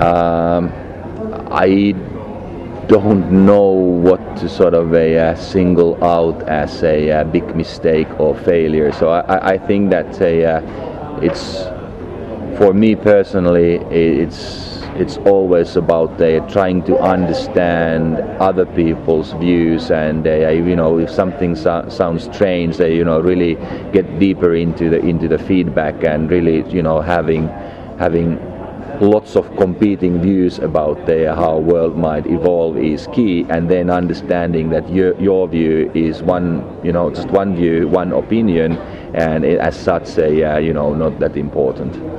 I don't know what to sort of single out as a big mistake or failure. So I think that it's, for me personally, it's always about trying to understand other people's views, and you know, if something sounds strange, they really get deeper into the feedback, and really having lots of competing views about how the world might evolve is key, and then understanding that your view is one, just one view, one opinion, and as such, not that important.